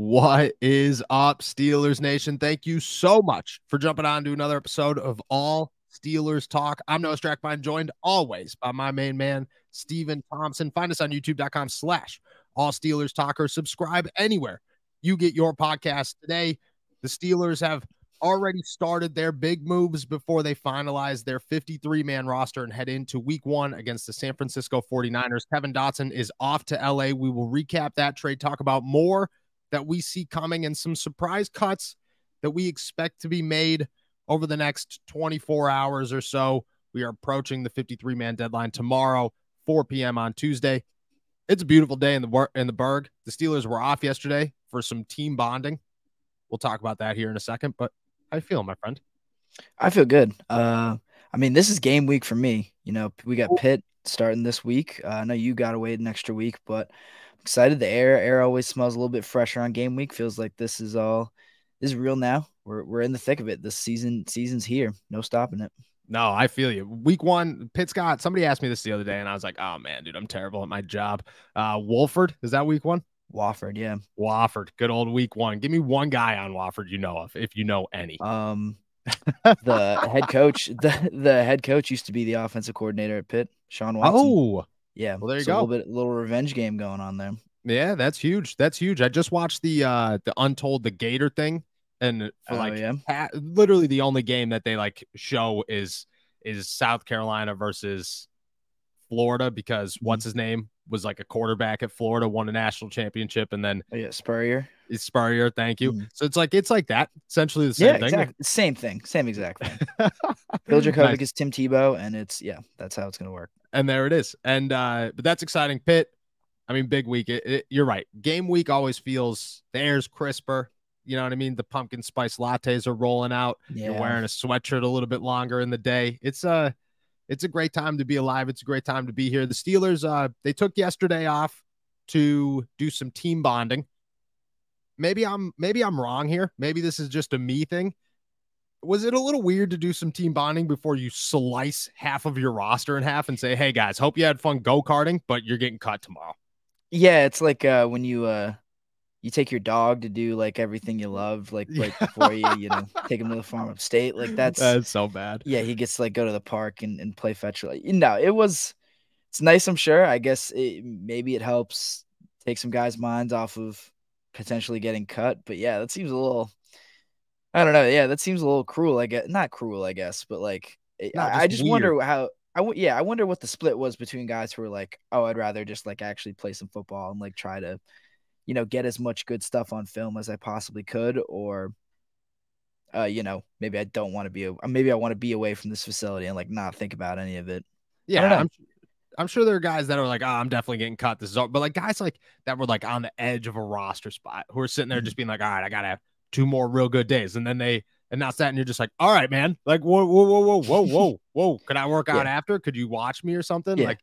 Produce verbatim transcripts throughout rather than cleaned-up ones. What is up, Steelers Nation? Thank you so much for jumping on to another episode of All Steelers Talk. I'm Noah Strackbein, joined always by my main man, Stephen Thompson. Find us on youtube.com slash All Steelers Talk or subscribe anywhere you get your podcast. Today, the Steelers have already started their big moves before they finalize their fifty-three man roster and head into week one against the San Francisco forty-niners. Kevin Dotson is off to L A. We will recap that trade, talk about more that we see coming and some surprise cuts that we expect to be made over the next twenty-four hours or so. We are approaching the fifty-three man deadline tomorrow, four p.m. on Tuesday. It's a beautiful day in the in the Berg. The Steelers were off yesterday for some team bonding. We'll talk about that here in a second, but how you feeling, my friend? I feel good. Uh, I mean, this is game week for me. You know, we got Pitt starting this week. Uh, I know you got to wait an extra week, but excited. The air air always smells a little bit fresher on game week. Feels like this is all this is real now. We're we're in the thick of it. This season season's here. No stopping it. No, I feel you. Week one, Pitt's got. Somebody asked me this the other day, and I was like, "Oh man, dude, I'm terrible at my job." Uh, Wofford, is that week one? Wofford, yeah. Wofford, good old week one. Give me one guy on Wofford you know of, if you know any. Um, the head coach, the the head coach used to be the offensive coordinator at Pitt, Sean Watson. Oh. Yeah, well, there you so go. A little bit, little revenge game going on there. Yeah, that's huge. That's huge. I just watched the uh, the Untold the Gator thing, and for oh, like yeah. ha- literally the only game that they like show is is South Carolina versus Florida because what's his name was like a quarterback at Florida, won a national championship, and then oh, yeah, Spurrier. It's Spurrier, thank you. Mm-hmm. So it's like it's like that essentially the same yeah, thing. Exactly. Same thing, same exact thing. Broderick Jones nice. is Tim Tebow, and it's yeah, that's how it's gonna work. And there it is. And, uh, but that's exciting. Pitt, I mean, big week. It, it, you're right. Game week always feels the air's crisper. You know what I mean? The pumpkin spice lattes are rolling out. Yeah. You're wearing a sweatshirt a little bit longer in the day. It's a, it's a great time to be alive. It's a great time to be here. The Steelers, uh, they took yesterday off to do some team bonding. Maybe I'm, maybe I'm wrong here. Maybe this is just a me thing. Was it a little weird to do some team bonding before you slice half of your roster in half and say, "Hey guys, hope you had fun go-karting, but you're getting cut tomorrow"? Yeah, it's like uh, when you uh, you take your dog to do like everything you love, like right before you, you know, take him to the farm upstate. Like that's that's so bad. Yeah, he gets to like go to the park and, and play fetch. Like, no, it was it's nice. I'm sure. I guess it, maybe it helps take some guys' minds off of potentially getting cut. But yeah, that seems a little. I don't know. Yeah, that seems a little cruel. I guess not cruel, I guess, but like it, no, just I just weird. wonder how. I w- yeah, I wonder what the split was between guys who were like, "Oh, I'd rather just like actually play some football and like try to, you know, get as much good stuff on film as I possibly could," or, uh, you know, maybe I don't want to be, a- maybe I want to be away from this facility and like not think about any of it. Yeah, I don't know. I'm- I'm sure there are guys that are like, oh, I'm definitely getting cut. This is all, but like guys like that were like on the edge of a roster spot who are sitting there just being like, all right, I gotta have two more real good days. And then they announce that and you're just like, all right, man, like, whoa, whoa, whoa, whoa, whoa, whoa, whoa. Could I work out yeah. after? Could you watch me or something? Yeah. Like,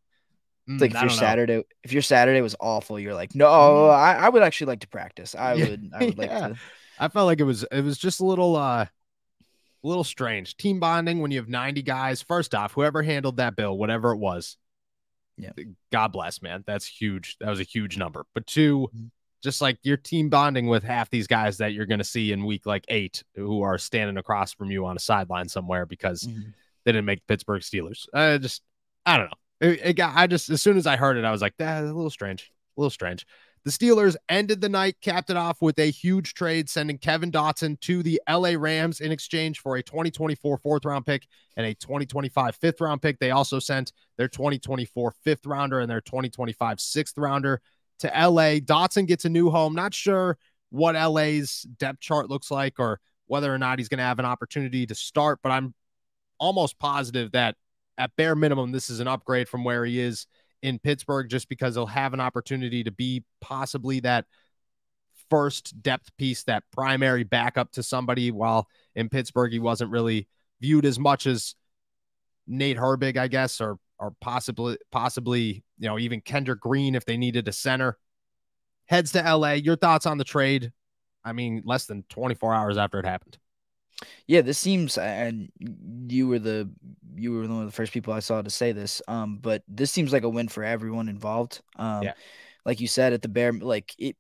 it's like if your Saturday, if your Saturday was awful, you're like, no, I, I would actually like to practice. I yeah. would, I would yeah. like to. I felt like it was, it was just a little, uh, a little strange team bonding when you have ninety guys. First off, whoever handled that bill, whatever it was. Yeah. God bless, man. That's huge. That was a huge number. But two, mm-hmm. just like you're team bonding with half these guys that you're going to see in week like eight who are standing across from you on a sideline somewhere because mm-hmm. they didn't make the Pittsburgh Steelers. I just, I don't know. It, it got, I just, as soon as I heard it, I was like, that's a little strange, a little strange. The Steelers ended the night, capped it off with a huge trade, sending Kevin Dotson to the L A Rams in exchange for a twenty twenty-four fourth round pick and a twenty twenty-five fifth round pick. They also sent their twenty twenty-four fifth rounder and their twenty twenty-five sixth rounder to L A. Dotson gets a new home. Not sure what L A's depth chart looks like or whether or not he's going to have an opportunity to start, but I'm almost positive that at bare minimum, this is an upgrade from where he is in Pittsburgh, just because he'll have an opportunity to be possibly that first depth piece, that primary backup to somebody, while in Pittsburgh, he wasn't really viewed as much as Nate Herbig, I guess, or or possibly, possibly, you know, even Kendrick Green if they needed a center. Heads to L A. Your thoughts on the trade? I mean, less than twenty-four hours after it happened. Yeah, this seems, and you were the you were one of the first people I saw to say this, um, but this seems like a win for everyone involved. Um, yeah. Like you said, at the bare, like it,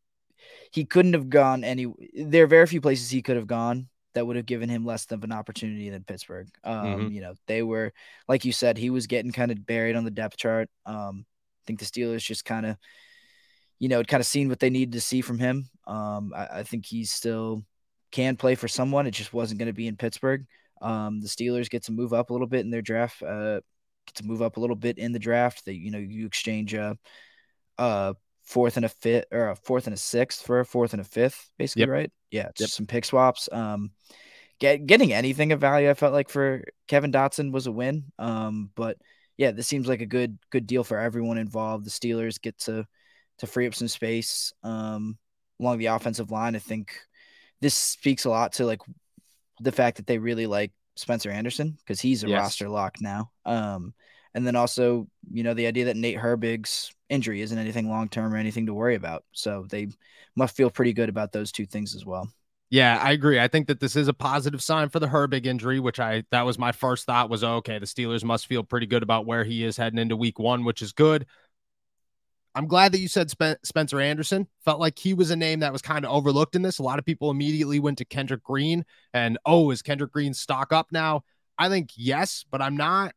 he couldn't have gone any – there are very few places he could have gone that would have given him less of an opportunity than Pittsburgh. Um, mm-hmm. You know, they were – like you said, he was getting kind of buried on the depth chart. Um, I think the Steelers just kind of – you know, kind of seen what they needed to see from him. Um, I, I think he still can play for someone. It just wasn't going to be in Pittsburgh. Um, the Steelers get to move up a little bit in their draft, uh, get to move up a little bit in the draft. That, you know, you exchange a, a fourth and a fifth, or a fourth and a sixth for a fourth and a fifth, basically, yep. right? Yeah, just yep. some pick swaps. Um, get, getting anything of value, I felt like, for Kevin Dotson was a win. Um, but, yeah, this seems like a good good deal for everyone involved. The Steelers get to – to free up some space um, along the offensive line. I think this speaks a lot to, like, the fact that they really like Spencer Anderson, because he's a yes. roster lock now. Um, and then also, you know, the idea that Nate Herbig's injury isn't anything long-term or anything to worry about. So they must feel pretty good about those two things as well. Yeah, I agree. I think that this is a positive sign for the Herbig injury, which I that was my first thought was, okay, the Steelers must feel pretty good about where he is heading into week one, which is good. I'm glad that you said Spen- Spencer Anderson. Felt like he was a name that was kind of overlooked in this. A lot of people immediately went to Kendrick Green and, oh, is Kendrick Green's stock up now? I think yes, but I'm not.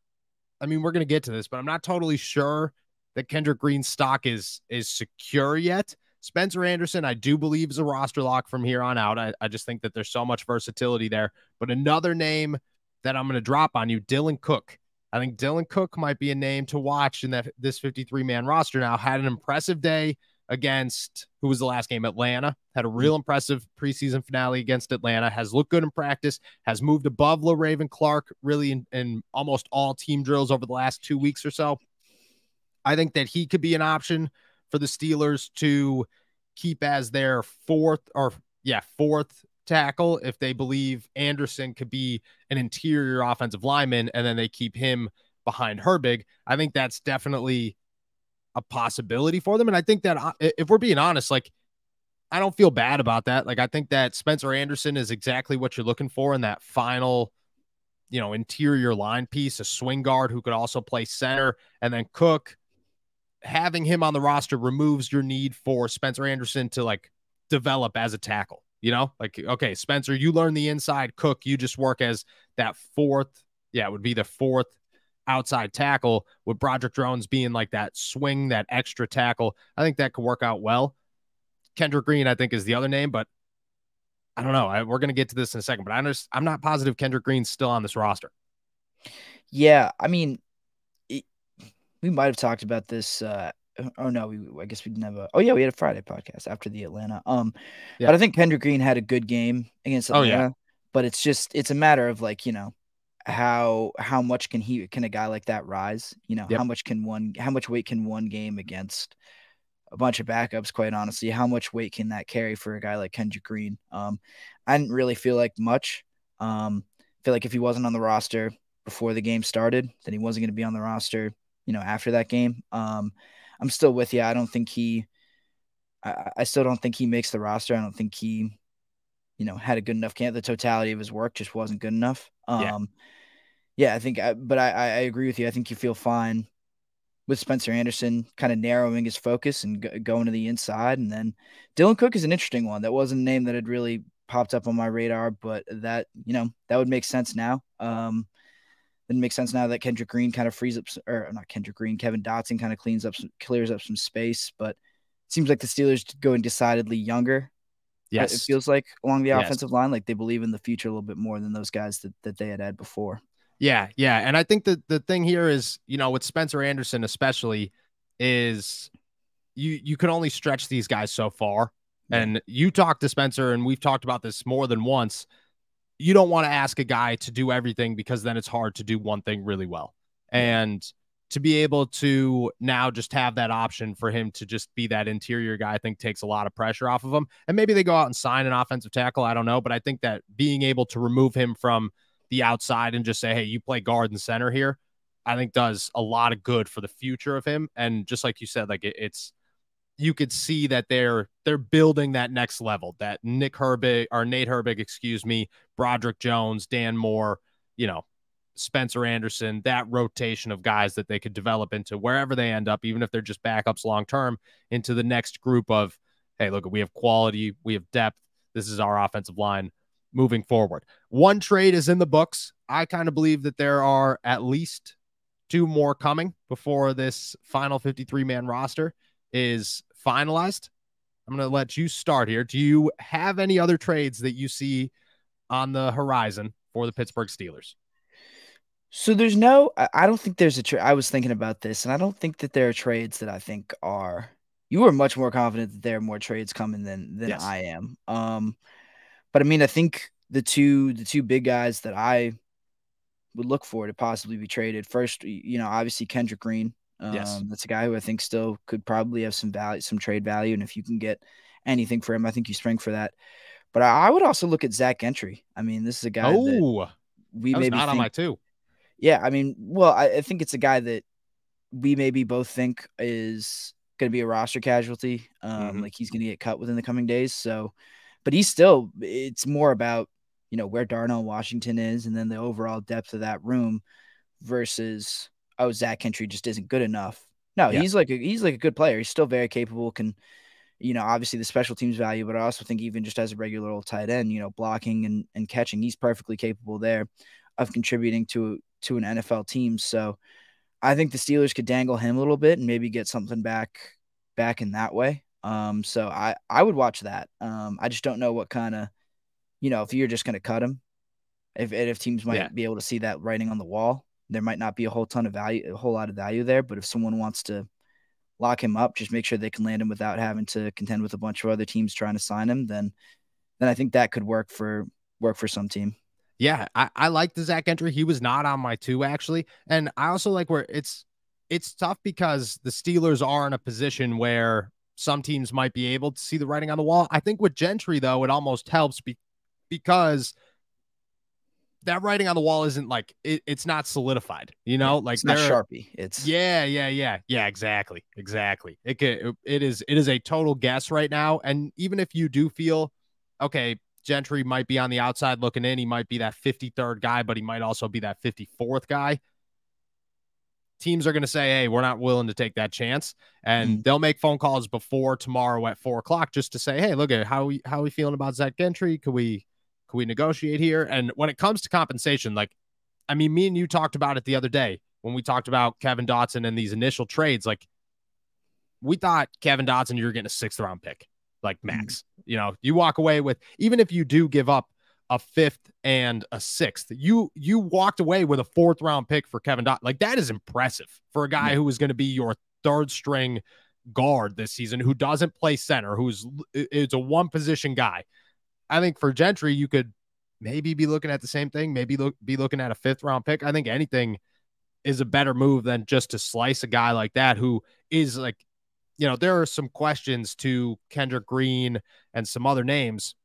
I mean, we're going to get to this, but I'm not totally sure that Kendrick Green's stock is is secure yet. Spencer Anderson, I do believe, is a roster lock from here on out. I, I just think that there's so much versatility there. But another name that I'm going to drop on you, Dylan Cook. I think Dylan Cook might be a name to watch in that this fifty-three man roster now. Had an impressive day against, who was the last game, Atlanta. Had a real impressive preseason finale against Atlanta. Has looked good in practice. Has moved above LaRaven Clark really in, in almost all team drills over the last two weeks or so. I think that he could be an option for the Steelers to keep as their fourth or, yeah, fourth tackle if they believe Anderson could be an interior offensive lineman, and then they keep him behind Herbig. I think that's definitely a possibility for them. And I think that if we're being honest, like, I don't feel bad about that. Like, I think that Spencer Anderson is exactly what you're looking for in that final, you know, interior line piece, a swing guard who could also play center. And then Cook, having him on the roster removes your need for Spencer Anderson to, like, develop as a tackle. You know, like, okay, Spencer, you learn the inside. Cook, you just work as that fourth. Yeah, it would be the fourth outside tackle, with Broderick Jones being like that swing, that extra tackle. I think that could work out well. Kendrick Green, I think, is the other name, but I don't know. I, we're going to get to this in a second, but I understand, I'm not positive Kendrick Green's still on this roster. Yeah, I mean, it, we might have talked about this uh Oh no, we I guess we didn't have a. Oh yeah, we had a Friday podcast after the Atlanta. Um, yeah. But I think Kendrick Green had a good game against Atlanta. Oh, yeah. But it's just it's a matter of, like, you know, how how much can he can a guy like that rise? You know, yep. how much can one how much weight can one game against a bunch of backups? Quite honestly, how much weight can that carry for a guy like Kendrick Green? Um, I didn't really feel like much. Um, I feel like if he wasn't on the roster before the game started, then he wasn't going to be on the roster, you know, after that game. Um. I'm still with you. I don't think he I, I still don't think he makes the roster. I don't think he, you know, had a good enough camp. The totality of his work just wasn't good enough. Um, yeah. yeah, I think I, but I, I agree with you. I think you feel fine with Spencer Anderson kind of narrowing his focus and go, going to the inside. And then Dylan Cook is an interesting one. That wasn't a name that had really popped up on my radar, but that, you know, that would make sense now. Um, It makes sense now that Kendrick Green kind of frees up, or not Kendrick Green, Kevin Dotson kind of cleans up, some, clears up some space. But it seems like the Steelers going decidedly younger. Yes, it feels like along the yes. offensive line, like they believe in the future a little bit more than those guys that, that they had had before. Yeah, yeah, and I think that the thing here is, you know, with Spencer Anderson especially, is you you can only stretch these guys so far. Yeah. And you talked to Spencer, and we've talked about this more than once. You don't want to ask a guy to do everything, because then it's hard to do one thing really well. And to be able to now just have that option for him to just be that interior guy, I think takes a lot of pressure off of him. And maybe they go out and sign an offensive tackle. I don't know. But I think that being able to remove him from the outside and just say, hey, you play guard and center here, I think does a lot of good for the future of him. And just like you said, like it, it's, you could see that they're they're building that next level, that Nick Herbig or Nate Herbig, excuse me, Broderick Jones, Dan Moore, you know, Spencer Anderson, that rotation of guys that they could develop into wherever they end up, even if they're just backups long term, into the next group of, hey, look, we have quality, we have depth. This is our offensive line moving forward. One trade is in the books. I kind of believe that there are at least two more coming before this final fifty-three man roster is finalized. I'm going to let you start here. Do you have any other trades that you see on the horizon for the Pittsburgh Steelers? So there's no, I don't think there's a trade. I was thinking about this, and I don't think that there are trades that I think are, you are much more confident that there are more trades coming than, than yes. I am. Um, but I mean, I think the two, the two big guys that I would look for to possibly be traded first, you know, obviously Kendrick Green. Um, yes. That's a guy who I think still could probably have some value, some trade value. And if you can get anything for him, I think you spring for that. But I, I would also look at Zach Gentry. I mean, this is a guy oh, that we that maybe not think, on my two. Yeah, I mean, well, I, I think it's a guy that we maybe both think is going to be a roster casualty. Um, mm-hmm. Like he's going to get cut within the coming days. So, but he's still, it's more about, you know, where Darnell Washington is and then the overall depth of that room versus, oh, Zach Gentry just isn't good enough. No, yeah. he's like a, he's like a good player. He's still very capable, can, you know, obviously the special teams value, but I also think even just as a regular old tight end, you know, blocking and, and catching, he's perfectly capable there of contributing to to an N F L team. So I think the Steelers could dangle him a little bit and maybe get something back, back in that way. Um, so I, I would watch that. Um, I just don't know what kind of, you know, if you're just going to cut him, if, if teams might yeah. be able to see that writing on the wall, there might not be a whole ton of value, a whole lot of value there, but if someone wants to lock him up, just make sure they can land him without having to contend with a bunch of other teams trying to sign him. Then, then I think that could work for, work for some team. Yeah, I, I like the Zach Gentry. He was not on my two, actually. And I also like where it's it's tough because the Steelers are in a position where some teams might be able to see the writing on the wall. I think with Gentry, though, it almost helps be, because that writing on the wall isn't like, it, it's not solidified, you know? Like it's not Sharpie. It's Yeah, yeah, yeah. Yeah, exactly. Exactly. It, can, it is It is a total guess right now. And even if you do feel, okay, Gentry might be on the outside looking in. He might be that fifty-third guy, but he might also be that fifty-fourth guy. Teams are going to say, hey, we're not willing to take that chance. And mm-hmm. they'll make phone calls before tomorrow at four o'clock just to say, hey, look at how we, how are we feeling about Zach Gentry? Could we, could we negotiate here? And when it comes to compensation, like, I mean, me and you talked about it the other day when we talked about Kevin Dotson and these initial trades, like we thought Kevin Dotson, you're getting a sixth round pick. Like max, you know, you walk away with, even if you do give up a fifth and a sixth, you, you walked away with a fourth round pick for Kevin Dotson. Like that is impressive for a guy yeah. who is going to be your third string guard this season, who doesn't play center, who's it's a one position guy. I think for Gentry, you could maybe be looking at the same thing, maybe look, be looking at a fifth round pick. I think anything is a better move than just to slice a guy like that, who is like, you know, there are some questions to Kendrick Green and some other names.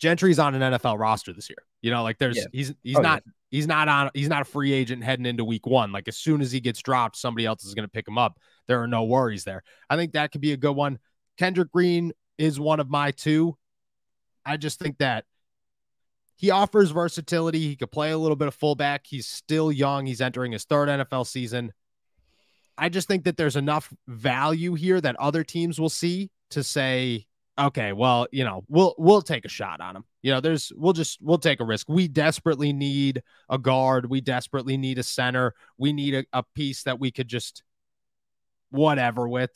Gentry's on an N F L roster this year. You know, like there's yeah. he's he's oh, not yeah. he's not on he's not a free agent heading into week one. Like as soon as he gets dropped, somebody else is going to pick him up. There are no worries there. I think that could be a good one. Kendrick Green is one of my two. I just think that he offers versatility. He could play a little bit of fullback. He's still young. He's entering his third N F L season. I just think that there's enough value here that other teams will see to say, okay, well, you know, we'll, we'll take a shot on him. You know, there's, we'll just, we'll take a risk. We desperately need a guard. We desperately need a center. We need a, a piece that we could just whatever with.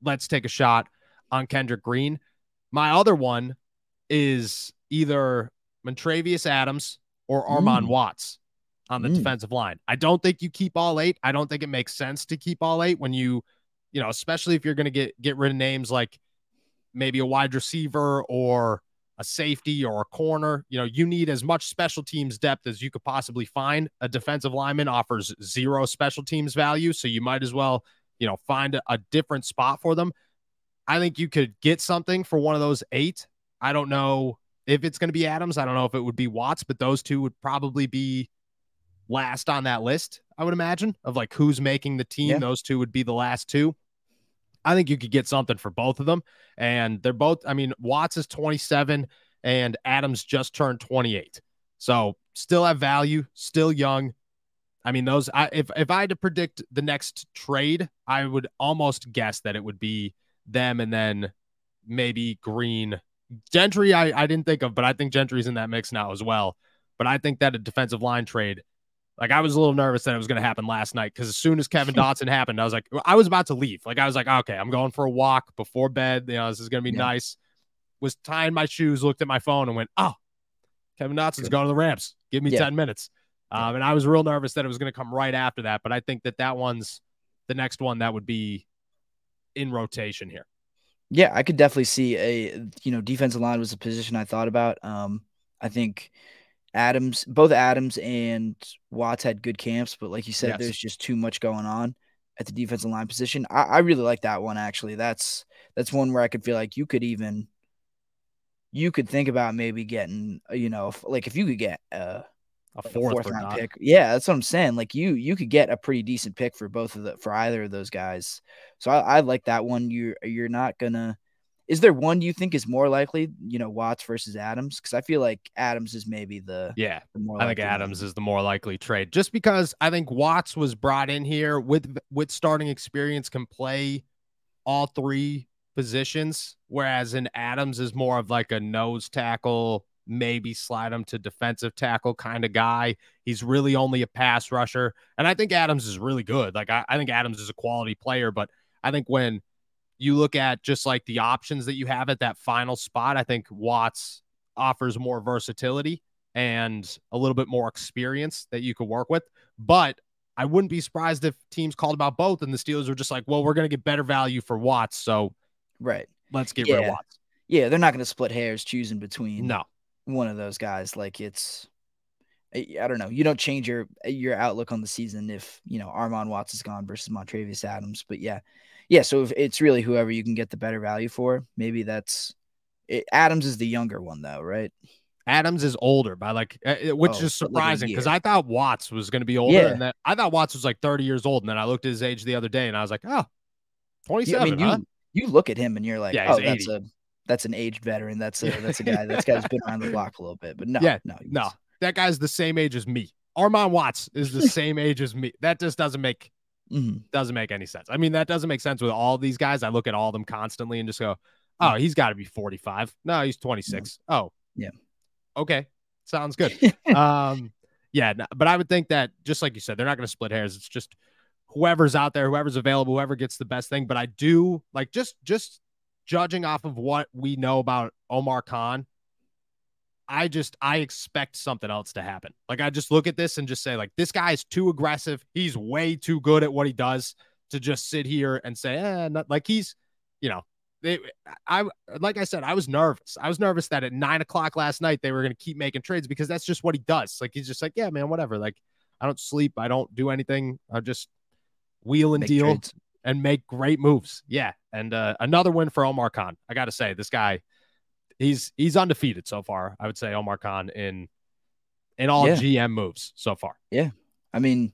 Let's take a shot on Kendrick Green. My other one is either Montravius Adams or Armon mm. Watts on the mm. defensive line. I don't think you keep all eight. I don't think it makes sense to keep all eight when you, you know, especially if you're going to get, get rid of names like maybe a wide receiver or a safety or a corner. You know, you need as much special teams depth as you could possibly find. A defensive lineman offers zero special teams value, so you might as well, you know, find a, a different spot for them. I think you could get something for one of those eight. I don't know if it's going to be Adams. I don't know if it would be Watts, but those two would probably be last on that list, I would imagine, of like who's making the team. Yeah. Those two would be the last two. I think you could get something for both of them. And they're both, I mean, Watts is twenty-seven and Adams just turned twenty-eight. So still have value, still young. I mean, those, I, if, if I had to predict the next trade, I would almost guess that it would be them and then maybe Green. Gentry, I, I didn't think of, but I think Gentry's in that mix now as well. But I think that a defensive line trade, like I was a little nervous that it was going to happen last night because as soon as Kevin Dotson happened, I was like, I was about to leave. Like I was like, okay, I'm going for a walk before bed. You know, this is going to be yeah. nice. Was tying my shoes, looked at my phone and went, oh, Kevin Dotson's going to the Rams. Give me yeah. ten minutes. Um, and I was real nervous that it was going to come right after that. But I think that that one's the next one that would be in rotation here. Yeah, I could definitely see a, you know, defensive line was a position I thought about. Um, I think Adams, both Adams and Watts had good camps, but like you said, yes. there's just too much going on at the defensive line position. I, I really like that one, actually. That's, that's one where I could feel like you could even, you could think about maybe getting, you know, like if you could get uh, a fourth, fourth round not. pick. Yeah, that's what I'm saying. Like you, you could get a pretty decent pick for both of the, for either of those guys. So I, I like that one. You, you're not gonna, is there one you think is more likely, you know, Watts versus Adams? Cause I feel like Adams is maybe the, yeah, the more I think Adams one. is the more likely trade just because I think Watts was brought in here with, with starting experience, can play all three positions. Whereas in Adams is more of like a nose tackle, maybe slide him to defensive tackle kind of guy. He's really only a pass rusher. And I think Adams is really good. Like I, I think Adams is a quality player, but I think when you look at just like the options that you have at that final spot, I think Watts offers more versatility and a little bit more experience that you could work with. But I wouldn't be surprised if teams called about both and the Steelers were just like, well, we're going to get better value for Watts. So right. let's get yeah. rid of Watts. Yeah. They're not going to split hairs choosing between. No. One of those guys, like it's, I don't know. You don't change your, your outlook on the season if, you know, Armon Watts is gone versus Montravius Adams, but yeah. Yeah. So if it's really whoever you can get the better value for, maybe that's it. Adams is the younger one though, right? Adams is older by like, which oh, is surprising because like I thought Watts was going to be older yeah. and that I thought Watts was like thirty years old. And then I looked at his age the other day and I was like, oh, twenty-seven. Yeah, I mean, huh? you, you look at him and you're like, yeah, oh, that's a, That's an aged veteran. That's a that's a guy that's guy's been around the block a little bit. But no, yeah, no, no. That guy's the same age as me. Armon Watts is the same age as me. That just doesn't make mm-hmm. doesn't make any sense. I mean, that doesn't make sense with all these guys. I look at all of them constantly and just go, oh, he's got to be forty-five. No, he's twenty-six. Yeah. Oh, yeah. Okay, sounds good. um, yeah, but I would think that just like you said, they're not going to split hairs. It's just whoever's out there, whoever's available, whoever gets the best thing. But I do like just just. Judging off of what we know about Omar Khan, I just, I expect something else to happen. Like, I just look at this and just say, like, this guy is too aggressive. He's way too good at what he does to just sit here and say, eh, not, like, he's, you know, they, I, like I said, I was nervous. I was nervous that at nine o'clock last night, they were going to keep making trades because that's just what he does. Like, he's just like, yeah, man, whatever. Like, I don't sleep. I don't do anything. I just wheel and make deal. Trades. And make great moves. Yeah. And uh, another win for Omar Khan. I got to say, this guy, he's he's undefeated so far. I would say Omar Khan in in all yeah. G M moves so far. Yeah. I mean,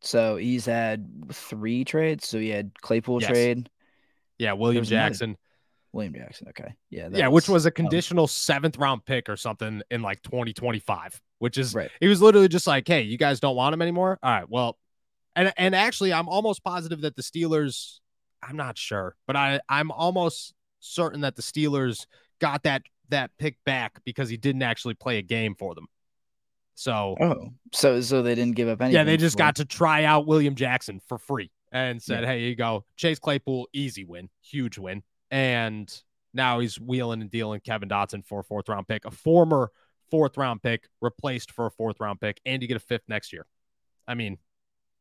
so he's had three trades. So he had Claypool yes. trade. Yeah. William Jackson. Another. William Jackson. Okay. Yeah. Yeah. Was, which was a conditional um, seventh round pick or something in like twenty twenty-five, which is right. He was literally just like, hey, you guys don't want him anymore. All right. Well, And and actually, I'm almost positive that the Steelers, I'm not sure, but I, I'm almost certain that the Steelers got that that pick back because he didn't actually play a game for them. So oh, so so they didn't give up anything. Yeah, they just got to try out William Jackson for free and said, yeah. hey, here you go. Chase Claypool, easy win, huge win. And now he's wheeling and dealing Kevin Dotson for a fourth round pick, a former fourth round pick replaced for a fourth round pick, and you get a fifth next year. I mean,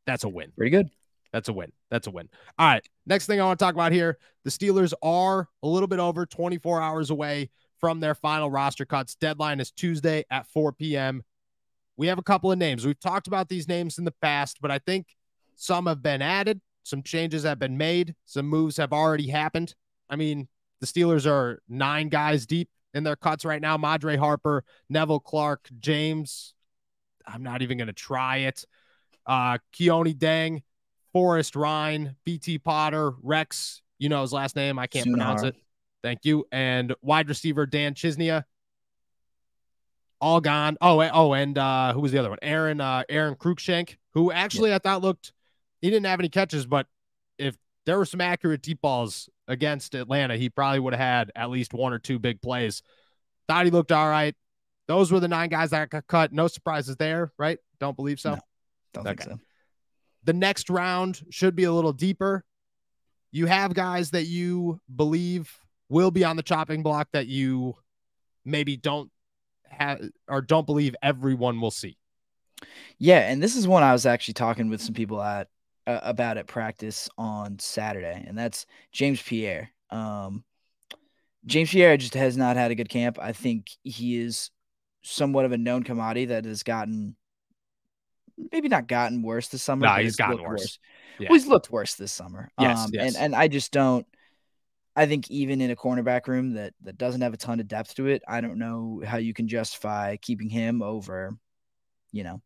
that's a win. Pretty good. That's a win. That's a win. All right. Next thing I want to talk about here, the Steelers are a little bit over twenty-four hours away from their final roster cuts. Deadline is Tuesday at four p.m. We have a couple of names. We've talked about these names in the past, but I think some have been added. Some changes have been made. Some moves have already happened. I mean, the Steelers are nine guys deep in their cuts right now. Madre Harper, Neville Clark, James. I'm not even going to try it. Uh, Keone Dang, Forrest Ryan, B T Potter, Rex, you know his last name. I can't Sunar. pronounce it. Thank you. And wide receiver Dan Chesnia. All gone. Oh, oh, and uh, who was the other one? Aaron, uh, Aaron Cruikshank, who actually yeah. I thought looked, he didn't have any catches, but if there were some accurate deep balls against Atlanta. He probably would have had at least one or two big plays. Thought he looked all right. Those were the nine guys that got cut. No surprises there, right? Don't believe so. No, don't okay. think so. The next round should be a little deeper. You have guys that you believe will be on the chopping block that you maybe don't have or don't believe everyone will see. Yeah. And this is one I was actually talking with some people at uh, about at practice on Saturday, and that's James Pierre. Um, James Pierre just has not had a good camp. I think he is somewhat of a known commodity that has gotten, maybe not gotten worse this summer. No, nah, he's gotten worse. worse. Yeah. Well, he's looked worse this summer. Yes, um, yes. And, and I just don't, I think even in a cornerback room that, that doesn't have a ton of depth to it, I don't know how you can justify keeping him over, you know,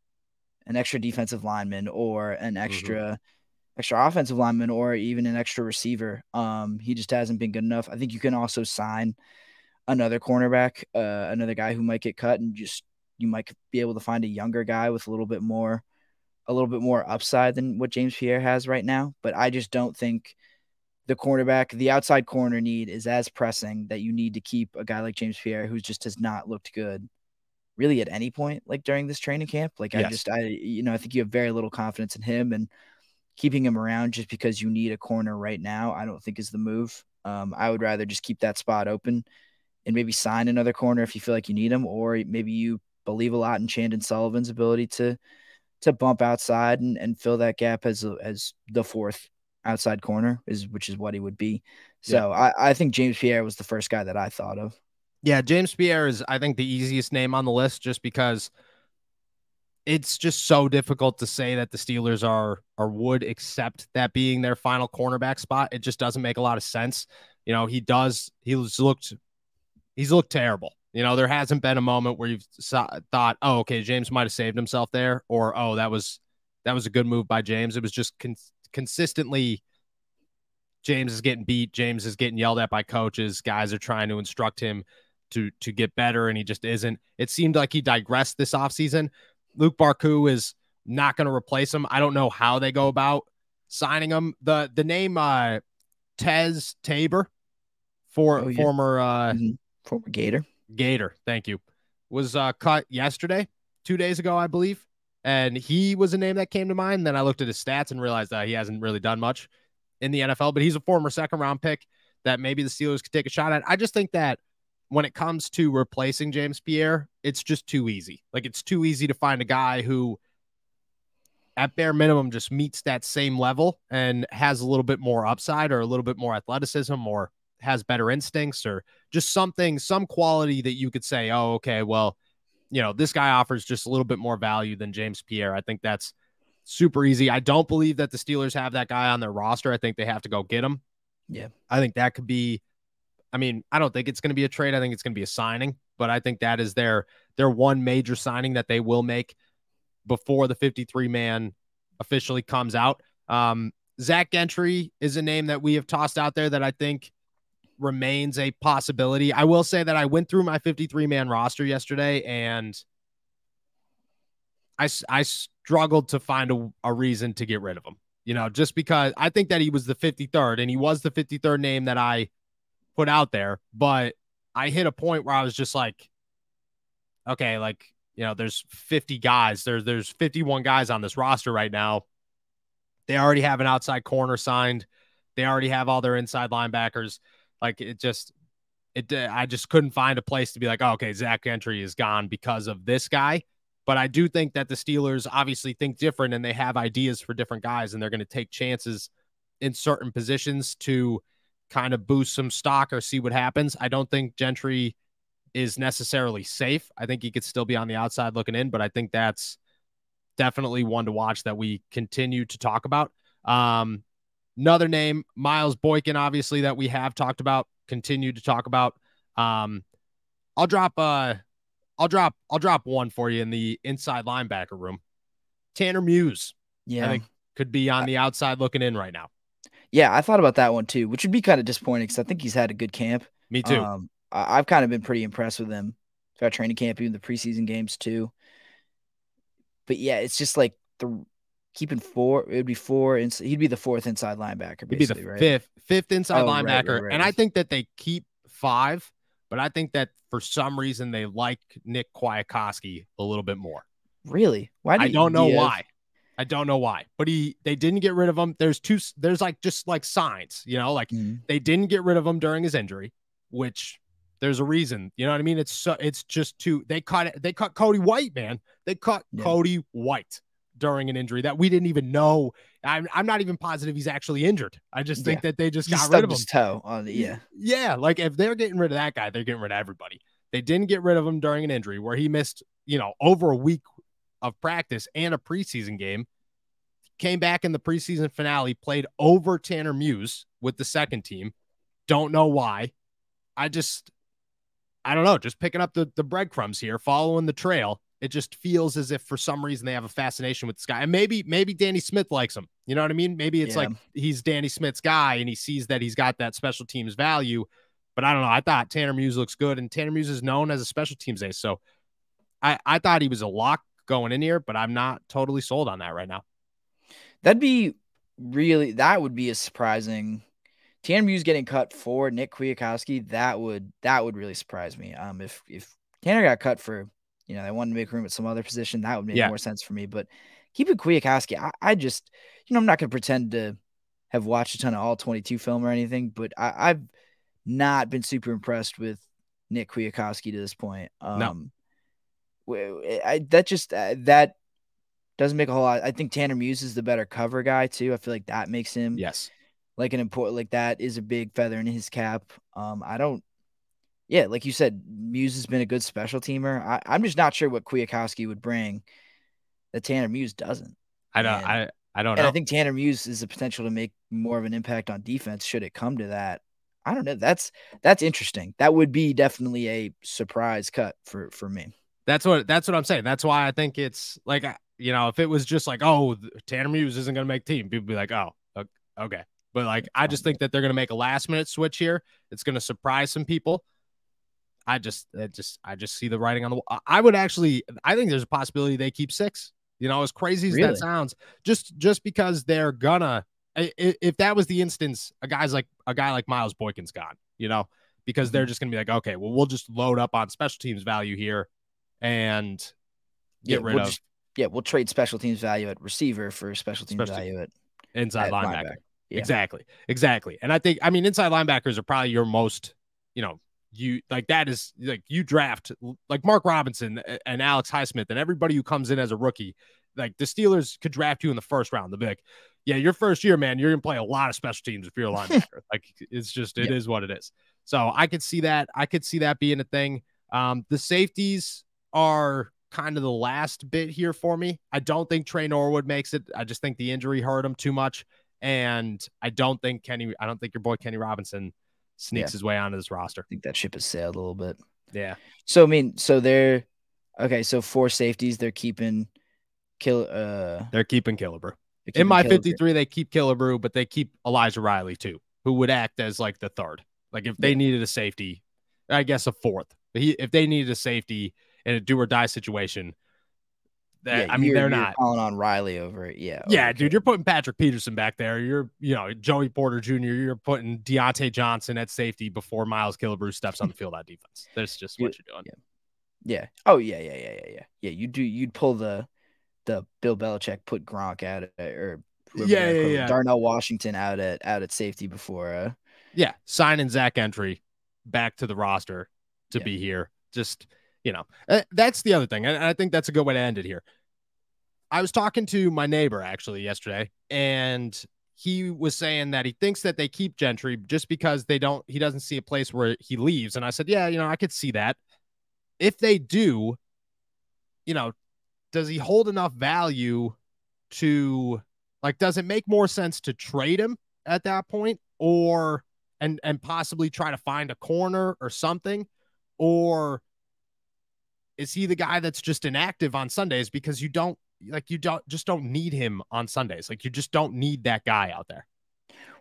an extra defensive lineman or an extra, mm-hmm. extra offensive lineman or even an extra receiver. Um, he just hasn't been good enough. I think you can also sign another cornerback, uh, another guy who might get cut, and just, you might be able to find a younger guy with a little bit more, a little bit more upside than what James Pierre has right now. But I just don't think the cornerback, the outside corner need is as pressing that you need to keep a guy like James Pierre, who just has not looked good really at any point, like during this training camp. Like yes. I just, I, you know, I think you have very little confidence in him, and keeping him around just because you need a corner right now, I don't think is the move. Um, I would rather just keep that spot open and maybe sign another corner if you feel like you need him, or maybe you believe a lot in Chandon Sullivan's ability to to bump outside and, and fill that gap as a, as the fourth outside corner, is which is what he would be. So yeah. I, I think James Pierre was the first guy that I thought of. Yeah, James Pierre is, I think, the easiest name on the list, just because it's just so difficult to say that the Steelers are or would accept that being their final cornerback spot. It just doesn't make a lot of sense. You know, he does. He's looked. He's looked terrible. You know, there hasn't been a moment where you've saw, thought, oh, okay, James might have saved himself there, or, oh, that was that was a good move by James. It was just con- consistently James is getting beat. James is getting yelled at by coaches. Guys are trying to instruct him to to get better, and he just isn't. It seemed like he digressed this offseason. Luke Barku is not going to replace him. I don't know how they go about signing him. The the name uh, Tez Tabor, for, oh, yeah. former, uh, mm-hmm. former Gator. Gator, thank you, was uh, cut yesterday, two days ago, I believe. And he was a name that came to mind. Then I looked at his stats and realized that he hasn't really done much in the N F L, but he's a former second round pick that maybe the Steelers could take a shot at. I just think that when it comes to replacing James Pierre, it's just too easy. Like, it's too easy to find a guy who at bare minimum just meets that same level and has a little bit more upside or a little bit more athleticism or has better instincts or just something, some quality that you could say, oh, okay, well, you know, this guy offers just a little bit more value than James Pierre. I think that's super easy. I don't believe that the Steelers have that guy on their roster. I think they have to go get him. Yeah. I think that could be, I mean, I don't think it's going to be a trade. I think it's going to be a signing, but I think that is their, their one major signing that they will make before the fifty-three man officially comes out. Um, Zach Gentry is a name that we have tossed out there that I think remains a possibility. I will say that I went through my fifty-three man roster yesterday, and I, I struggled to find a, a reason to get rid of him. You know, just because I think that he was the fifty-third, and he was the fifty-third name that I put out there, but I hit a point where I was just like, okay, like, you know, there's fifty guys, there, there's fifty-one guys on this roster right now. They already have an outside corner signed. They already have all their inside linebackers. Like, it just, it, I just couldn't find a place to be like, oh, okay, Zach Gentry is gone because of this guy. But I do think that the Steelers obviously think different, and they have ideas for different guys, and they're going to take chances in certain positions to kind of boost some stock or see what happens. I don't think Gentry is necessarily safe. I think he could still be on the outside looking in, but I think that's definitely one to watch that we continue to talk about. Um, Another name, Miles Boykin, obviously, that we have talked about, continue to talk about. Um, I'll drop, uh, I'll drop, I'll drop one for you in the inside linebacker room. Tanner Muse, yeah, I think could be on the outside looking in right now. Yeah, I thought about that one too, which would be kind of disappointing because I think he's had a good camp. Me too. Um, I've kind of been pretty impressed with him throughout training camp, even the preseason games too. But yeah, it's just like the keeping four. It would be four. And he'd be the fourth inside linebacker. He'd be the right? fifth, fifth inside oh, linebacker. Right, right, right. And I think that they keep five, but I think that for some reason they like Nick Kwiatkowski a little bit more. Really? Why? Do I don't you, know yeah. why. I don't know why, but he, they didn't get rid of him. There's two, there's like, just like signs, you know, like mm-hmm. they didn't get rid of him during his injury, which there's a reason, you know what I mean? It's so, it's just too, they caught They caught Cody White, man. They caught yeah. Cody White during an injury that we didn't even know. I'm, I'm not even positive he's actually injured. I just think yeah. that they just he got rid of him. His toe on the, yeah. Yeah. Like if they're getting rid of that guy, they're getting rid of everybody. They didn't get rid of him during an injury where he missed, you know, over a week of practice and a preseason game. Came back in the preseason finale, played over Tanner Muse with the second team. Don't know why. I just, I don't know, just picking up the, the breadcrumbs here, following the trail. It just feels as if for some reason they have a fascination with this guy. And maybe, maybe Danny Smith likes him. You know what I mean? Maybe it's yeah. like he's Danny Smith's guy and he sees that he's got that special teams value. But I don't know. I thought Tanner Muse looks good, and Tanner Muse is known as a special teams ace. So I, I thought he was a lock going in here, but I'm not totally sold on that right now. That'd be really, that would be a surprising Tanner Muse getting cut for Nick Kwiatkowski. That would, that would really surprise me. Um, if, if Tanner got cut for, you know, they wanted to make room at some other position, that would make yeah. more sense for me, but keeping Kwiatkowski, I, I just, you know, I'm not going to pretend to have watched a ton of all twenty-two film or anything, but I, I've not been super impressed with Nick Kwiatkowski to this point. Um, no. I, that just uh, that doesn't make a whole lot. I think Tanner Muse is the better cover guy too. I feel like that makes him yes, like an important like that is a big feather in his cap. Um, I don't, yeah, like you said, Muse has been a good special teamer. I, I'm just not sure what Kwiatkowski would bring that Tanner Muse doesn't. I don't, and, I, I don't know. And I think Tanner Muse is the potential to make more of an impact on defense should it come to that. I don't know. That's that's interesting. That would be definitely a surprise cut for for me. That's what that's what I'm saying. That's why I think it's like, you know, if it was just like, oh, Tanner Muse isn't going to make the team, people be like, oh, okay. But like, I just think that they're going to make a last minute switch here. It's going to surprise some people. I just, it just, I just see the writing on the wall. I would actually, I think there's a possibility they keep six. You know, as crazy as really? that sounds, just just because they're gonna. If that was the instance, a guy's like a guy like Miles Boykin's gone. You know, because they're just going to be like, okay, well, we'll just load up on special teams value here. And get yeah, rid we'll of just, yeah, we'll trade special teams value at receiver for special teams special value at inside at linebacker. linebacker. Yeah. Exactly, exactly. And I think, I mean, inside linebackers are probably your most, you know, you like that is like you draft like Mark Robinson and Alex Highsmith and everybody who comes in as a rookie. Like the Steelers could draft you in the first round. They'd be like, yeah, your first year, man, you're gonna play a lot of special teams if you're a linebacker. Like it's just it yeah. is what it is. So I could see that. I could see that being a thing. Um, the safeties are kind of the last bit here for me. I don't think Trey Norwood makes it. I just think the injury hurt him too much. And I don't think Kenny, I don't think your boy Kenny Robinson sneaks yeah. his way onto this roster. I think that ship has sailed a little bit. Yeah. So, I mean, so they're, okay, so four safeties, they're keeping Kill. Uh, they're keeping Killebrew. They're keeping In my Killebrew. fifty-three, they keep Killebrew, but they keep Elijah Riley too, who would act as like the third. Like if they yeah. needed a safety, I guess a fourth. But he, if they needed a safety, in a do or die situation, that yeah, I mean, they're not calling on Riley over it. Yeah. Yeah, dude, you're putting Patrick Peterson back there. You're, you know, Joey Porter Junior You're putting Deontay Johnson at safety before Miles Killebrew steps on the field on defense. That's just what you're doing. Yeah. yeah. Oh yeah, yeah, yeah, yeah, yeah. Yeah, you do. You'd pull the the Bill Belichick put Gronk out at, or yeah, yeah, yeah, Darnell Washington out at out at safety before. Uh, yeah, signing Zach Gentry back to the roster to yeah. be here. Just. You know, that's the other thing. And I think that's a good way to end it here. I was talking to my neighbor actually yesterday, and he was saying that he thinks that they keep Gentry just because they don't, he doesn't see a place where he leaves. And I said, yeah, you know, I could see that. If they do, you know, does he hold enough value to, like, does it make more sense to trade him at that point, or, and, and possibly try to find a corner or something, or is he the guy that's just inactive on Sundays because you don't like you don't just don't need him on Sundays? Like you just don't need that guy out there.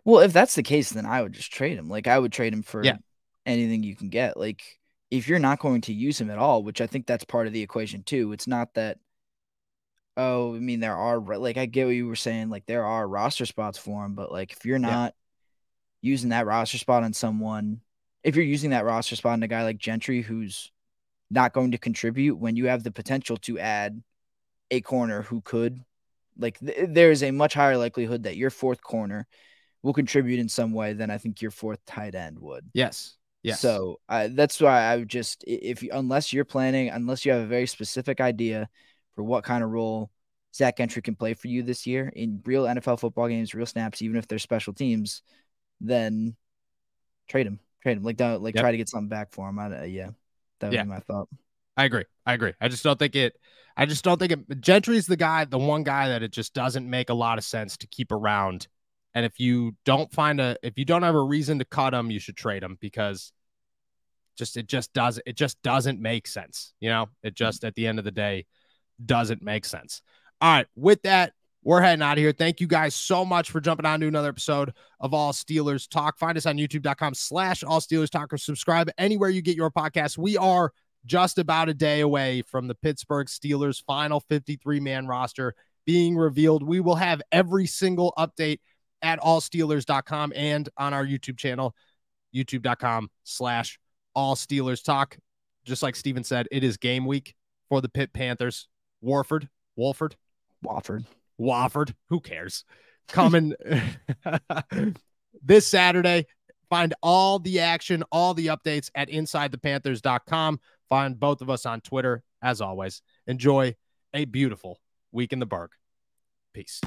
Well, if that's the case, then I would just trade him. Like I would trade him for yeah. anything you can get. Like if you're not going to use him at all, which I think that's part of the equation too. It's not that oh, I mean, there are, like, I get what you were saying. Like, there are roster spots for him, but, like, if you're not yeah. using that roster spot on someone, if you're using that roster spot on a guy like Gentry who's not going to contribute when you have the potential to add a corner who could, like, th- there is a much higher likelihood that your fourth corner will contribute in some way than I think your fourth tight end would. Yes. Yes. So uh, that's why I would just, if you, unless you're planning, unless you have a very specific idea for what kind of role Zach Gentry can play for you this year in real N F L football games, real snaps, even if they're special teams, then trade him, trade him. Like, don't, like yep. try to get something back for him. I, uh, yeah. That would yeah. be my thought. I agree. I agree. I just don't think it, I just don't think it, Gentry's the guy, the one guy that it just doesn't make a lot of sense to keep around. And if you don't find a, if you don't have a reason to cut him, you should trade him, because just, it just does, it just doesn't make sense. You know, it just, at the end of the day, doesn't make sense. All right. With that, we're heading out of here. Thank you guys so much for jumping on to another episode of All Steelers Talk. Find us on youtube.com slash All Steelers Talk, or subscribe anywhere you get your podcasts. We are just about a day away from the Pittsburgh Steelers final fifty-three man roster being revealed. We will have every single update at all steelers dot com and on our YouTube channel, youtube.com slash All Steelers Talk. Just like Steven said, it is game week for the Pitt Panthers. Wofford, Wofford, Wofford, Wofford, who cares? Coming this Saturday. Find all the action, all the updates at inside the panthers dot com. Find both of us on Twitter, as always. Enjoy a beautiful week in the Berg. Peace.